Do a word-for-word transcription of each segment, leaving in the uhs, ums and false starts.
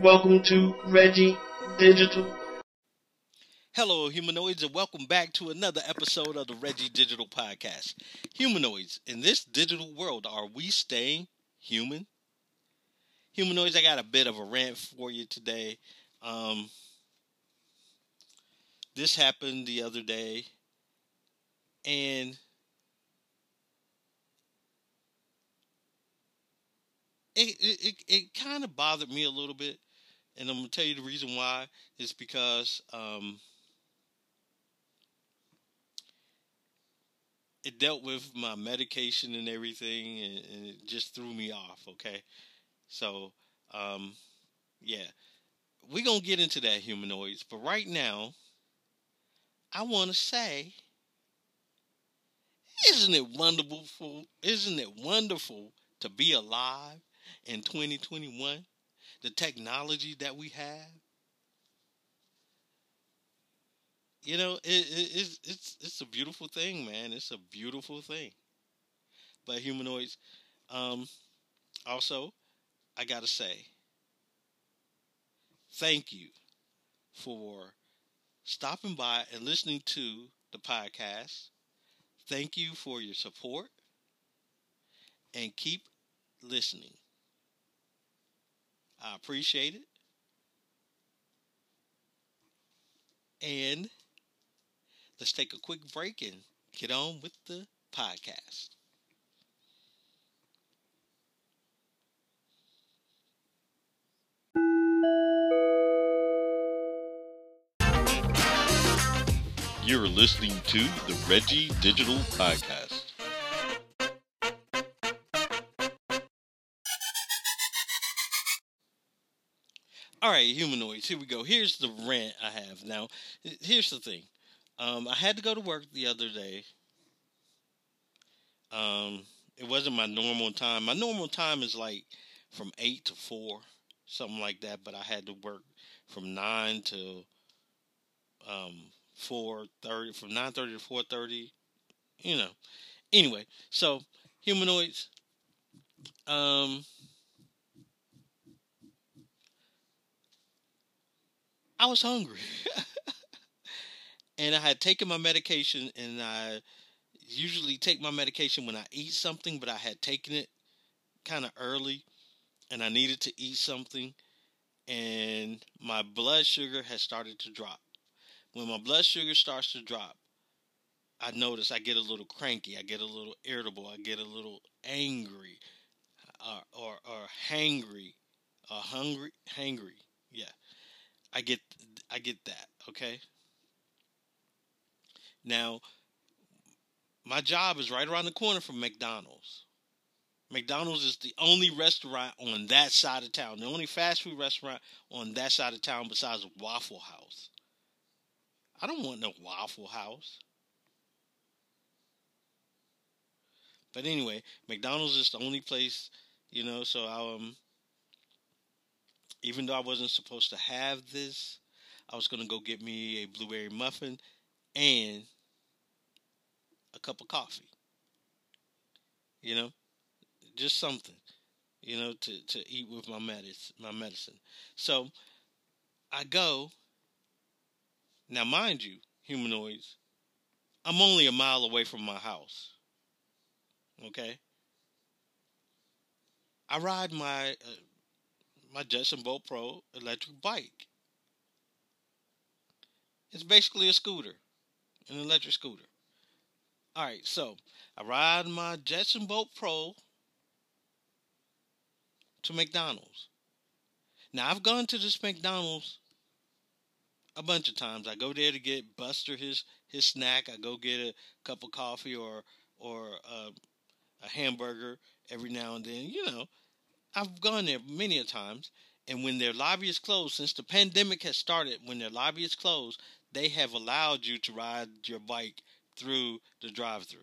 Welcome to Reggie Digital. Hello, humanoids, and welcome back to another episode of the Reggie Digital Podcast. Humanoids, in this digital world, are we staying human? Humanoids, I got a bit of a rant for you today. Um, this happened the other day, and it it, it, it kind of bothered me a little bit. And I'm going to tell you the reason why. It's because um, it dealt with my medication and everything, and, and it just threw me off, okay? So, um, yeah. We're going to get into that, humanoids. But right now, I want to say, isn't it wonderful, isn't it wonderful to be alive in twenty twenty-one? The technology that we have, you know, it, it, it's it's it's a beautiful thing, man. It's a beautiful thing. But humanoids, um, also, I gotta say, thank you for stopping by and listening to the podcast. Thank you for your support, and keep listening. I appreciate it. And let's take a quick break and get on with the podcast. You're listening to the Reggie Digital Podcast. All right, humanoids, here we go. Here's the rant I have. Now, here's the thing. Um, I had to go to work the other day. Um, it wasn't my normal time. My normal time is like from eight to four, something like that. But I had to work from nine to um, four thirty, from nine thirty to four thirty, you know. Anyway, so humanoids, um... I was hungry, and I had taken my medication, and I usually take my medication when I eat something, but I had taken it kind of early, and I needed to eat something, and my blood sugar had started to drop. When my blood sugar starts to drop, I notice I get a little cranky, I get a little irritable, I get a little angry, or, or, or hangry, or hungry, hangry, yeah. I get, I get that, okay? Now, my job is right around the corner from McDonald's. McDonald's is the only restaurant on that side of town, the only fast food restaurant on that side of town besides Waffle House. I don't want no Waffle House. But anyway, McDonald's is the only place, you know, so I, um, even though I wasn't supposed to have this, I was going to go get me a blueberry muffin and a cup of coffee. You know, just something, you know, to, to eat with my medicine, my medicine. So I go. Now, mind you, humanoids, I'm only a mile away from my house. Okay. I ride my... Uh, my Jetson Bolt Pro electric bike. It's basically a scooter, an electric scooter. All right, so I ride my Jetson Bolt Pro to McDonald's. Now, I've gone to this McDonald's a bunch of times. I go there to get Buster his, his snack. I go get a cup of coffee or, or a, a hamburger every now and then, you know. I've gone there many a times, and when their lobby is closed, since the pandemic has started, when their lobby is closed, they have allowed you to ride your bike through the drive-thru.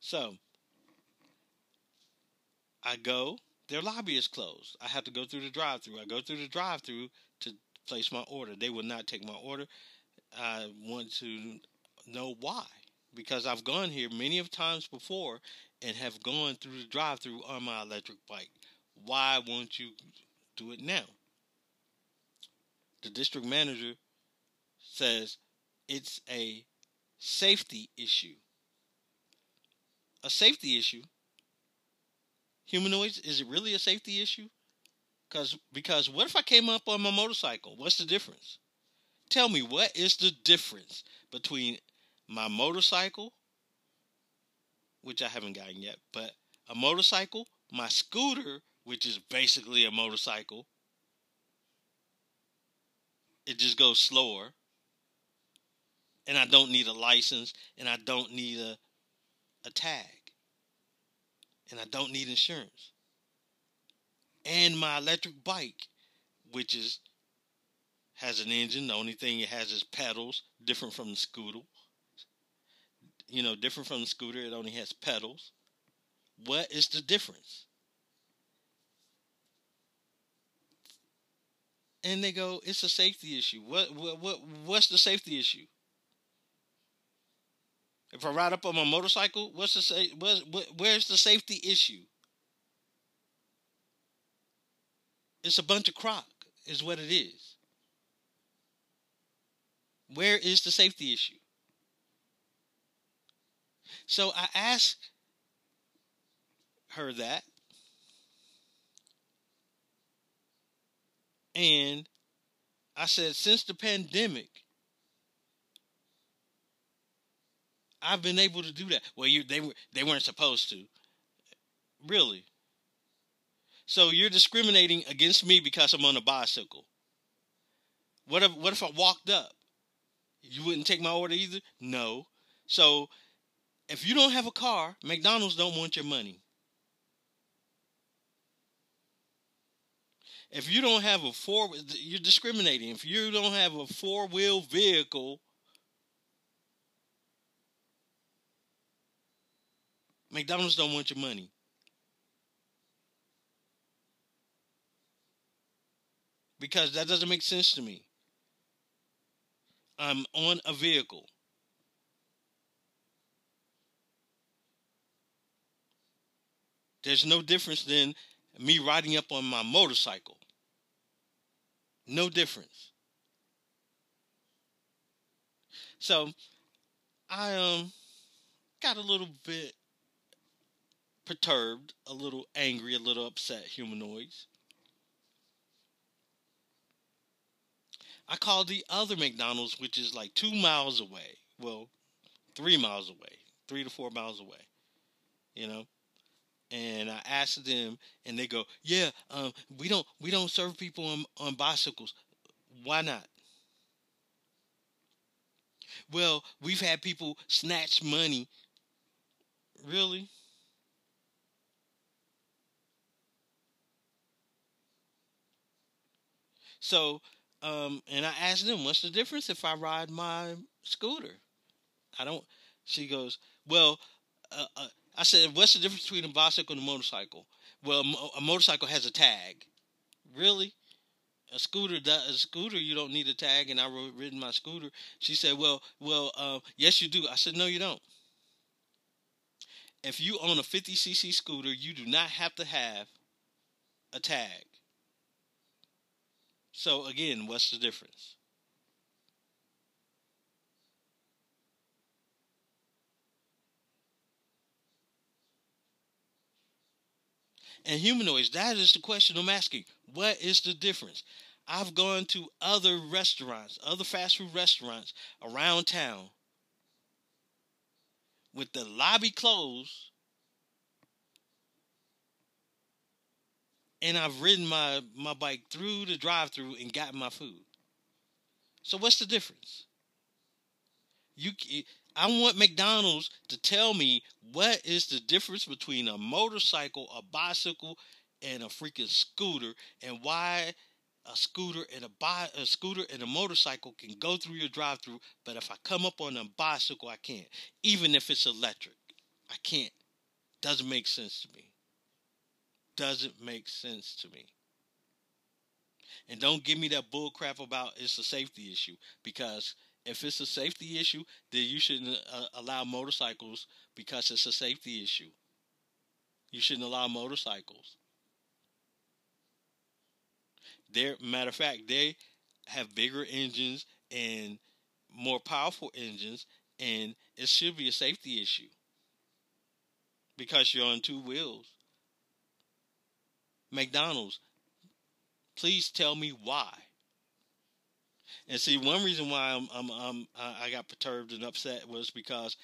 So, I go, their lobby is closed. I have to go through the drive-thru. I go through the drive-thru to place my order. They will not take my order. I want to know why. Because I've gone here many of times before, and have gone through the drive-thru on my electric bike. Why won't you do it now? The district manager says it's a safety issue. A safety issue? Humanoids, is it really a safety issue? Because because what if I came up on my motorcycle? What's the difference? Tell me, what is the difference between my motorcycle, which I haven't gotten yet, but a motorcycle, my scooter, which is basically a motorcycle, it just goes slower, and I don't need a license, and I don't need a, a tag, and I don't need insurance, and my electric bike, which is has an engine. The only thing it has is pedals, different from the scooter. You know, different from the scooter, it only has pedals. What is the difference? And they go, it's a safety issue. What, what, what, what's the safety issue? If I ride up on my motorcycle, what's the sa- what's, wh- where's the safety issue? It's a bunch of crock, is what it is. Where is the safety issue? So I asked her that. And I said, since the pandemic, I've been able to do that. Well, you they were they weren't supposed to. Really? So you're discriminating against me because I'm on a bicycle. What if what if I walked up? You wouldn't take my order either? No. So if you don't have a car, McDonald's don't want your money. If you don't have a four, you're discriminating. If you don't have a four-wheel vehicle, McDonald's don't want your money. Because that doesn't make sense to me. I'm on a vehicle. There's no difference than me riding up on my motorcycle. No difference. So I um got a little bit perturbed, a little angry, a little upset, humanoids. I called the other McDonald's, which is like two miles away. Well, three miles away, three to four miles away, you know. And I asked them, and they go, "Yeah, um, we don't we don't serve people on, on bicycles. Why not?" Well, we've had people snatch money. Really? So, um, and I asked them, "What's the difference if I ride my scooter?" I don't. She goes, "Well." Uh, uh, I said, what's the difference between a bicycle and a motorcycle? Well, a motorcycle has a tag. Really? A scooter, a scooter, you don't need a tag, and I ridden my scooter. She said, well, well, uh, yes, you do. I said, no, you don't. If you own a fifty c c scooter, you do not have to have a tag. So, again, what's the difference? And humanoids, that is the question I'm asking. What is the difference? I've gone to other restaurants, other fast food restaurants around town with the lobby closed, and I've ridden my, my bike through the drive-thru and gotten my food. So what's the difference? You, I want McDonald's to tell me what is the difference between a motorcycle, a bicycle, and a freaking scooter, and why a scooter and a, bi- a scooter and a motorcycle can go through your drive-thru, but if I come up on a bicycle, I can't. Even if it's electric, I can't. Doesn't make sense to me. Doesn't make sense to me. And don't give me that bull crap about it's a safety issue, because if it's a safety issue, then you shouldn't uh, allow motorcycles because it's a safety issue. You shouldn't allow motorcycles. They're, matter of fact, they have bigger engines and more powerful engines, and it should be a safety issue because you're on two wheels. McDonald's, please tell me why. And see, one reason why I'm, I'm, I'm, I got perturbed and upset was because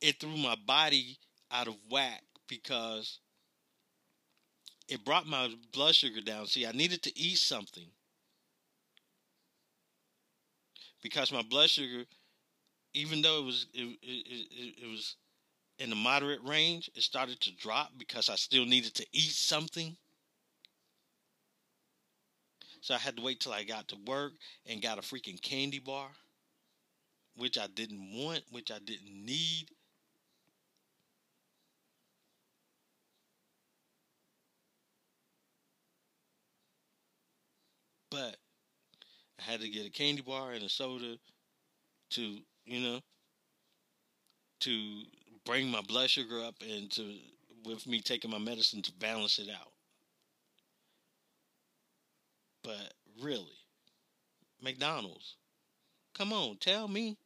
it threw my body out of whack, because it brought my blood sugar down. See, I needed to eat something because my blood sugar, even though it was it, it, it, it was in the moderate range, it started to drop because I still needed to eat something. So I had to wait till I got to work and got a freaking candy bar, which I didn't want, which I didn't need. But I had to get a candy bar and a soda to, you know, to bring my blood sugar up, and to, with me taking my medicine, to balance it out. But really, McDonald's, come on, tell me,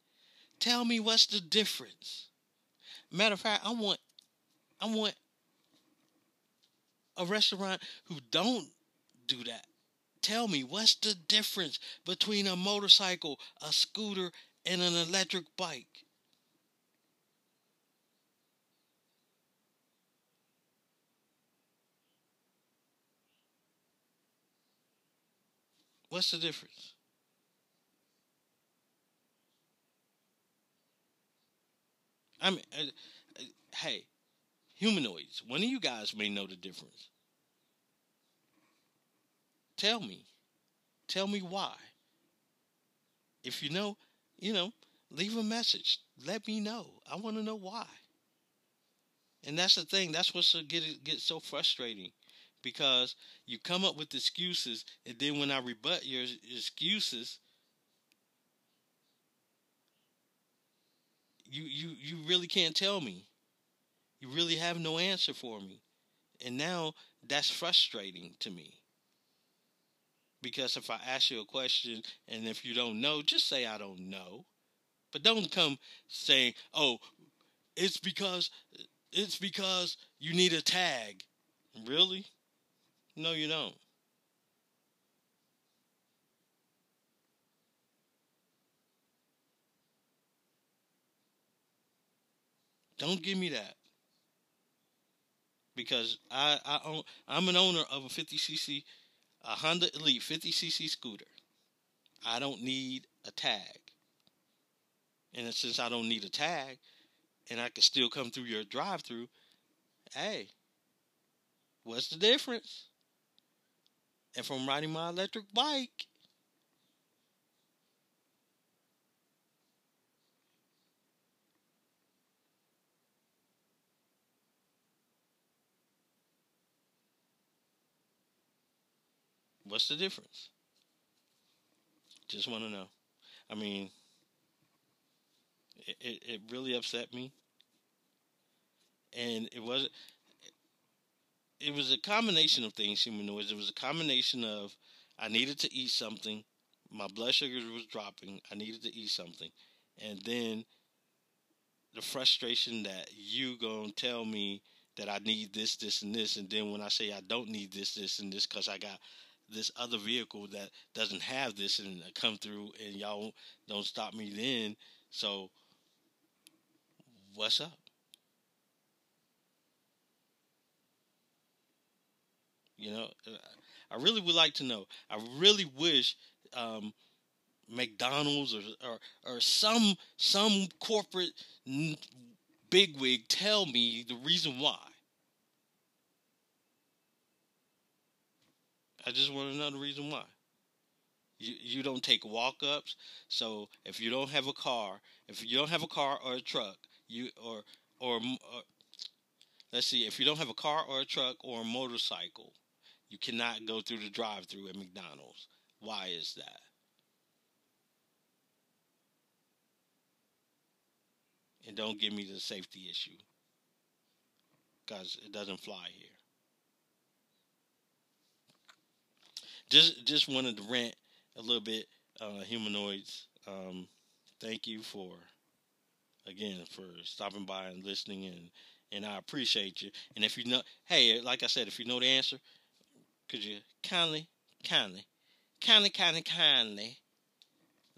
tell me what's the difference. Matter of fact, I want, I want a restaurant who don't do that. Tell me, what's the difference between a motorcycle, a scooter, and an electric bike? What's the difference? I mean, uh, uh, hey, humanoids, one of you guys may know the difference. Tell me. Tell me why. If you know, you know, leave a message. Let me know. I want to know why. And that's the thing. That's what's get get so frustrating. Because you come up with excuses, and then when I rebut your excuses, you, you, you really can't tell me. You really have no answer for me. And now that's frustrating to me. Because if I ask you a question, and if you don't know, just say I don't know. But don't come saying, oh, it's because, it's because you need a tag. Really? No, you don't. Don't give me that. Because I, I own, I'm an owner of a fifty c c, a Honda Elite fifty c c scooter. I don't need a tag. And since I don't need a tag, and I can still come through your drive-thru, hey, what's the difference? And from riding my electric bike. What's the difference? Just want to know. I mean, it, it, it really upset me. And it wasn't, it was a combination of things, humanoids. It was a combination of, I needed to eat something. My blood sugar was dropping. I needed to eat something. And then the frustration that you gonna tell me that I need this, this, and this. And then when I say I don't need this, this, and this, because I got this other vehicle that doesn't have this, and I come through and y'all don't stop me then. So what's up? You know, I really would like to know. I really wish um, McDonald's or, or or some some corporate bigwig tell me the reason why. I just want to know the reason why. You you don't take walk-ups, so if you don't have a car, if you don't have a car or a truck, you or or, or let's see, if you don't have a car or a truck or a motorcycle, you cannot go through the drive-thru at McDonald's. Why is that? And don't give me the safety issue. because it doesn't fly here. Just just wanted to rant a little bit, uh, humanoids. Um, thank you for, again, for stopping by and listening, and, and I appreciate you. And if you know, hey, like I said, if you know the answer, could you kindly, kindly, kindly, kindly, kindly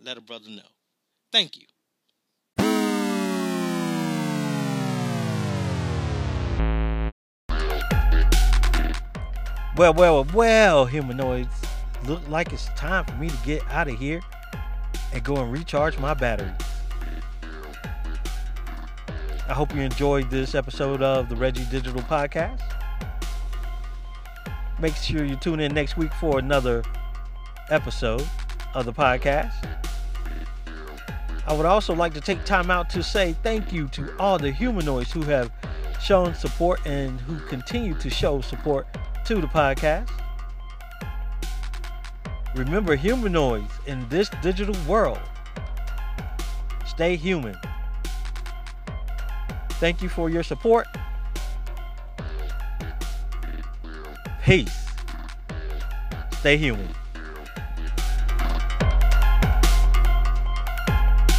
let a brother know. Thank you. Well, well, well, humanoids, look like it's time for me to get out of here and go and recharge my batteries. I hope you enjoyed this episode of the Reggie Digital Podcast. Make sure you tune in next week for another episode of the podcast. I would also like to take time out to say thank you to all the humanoids who have shown support and who continue to show support to the podcast. Remember, humanoids, in this digital world, stay human. Thank you for your support. Peace. Stay human.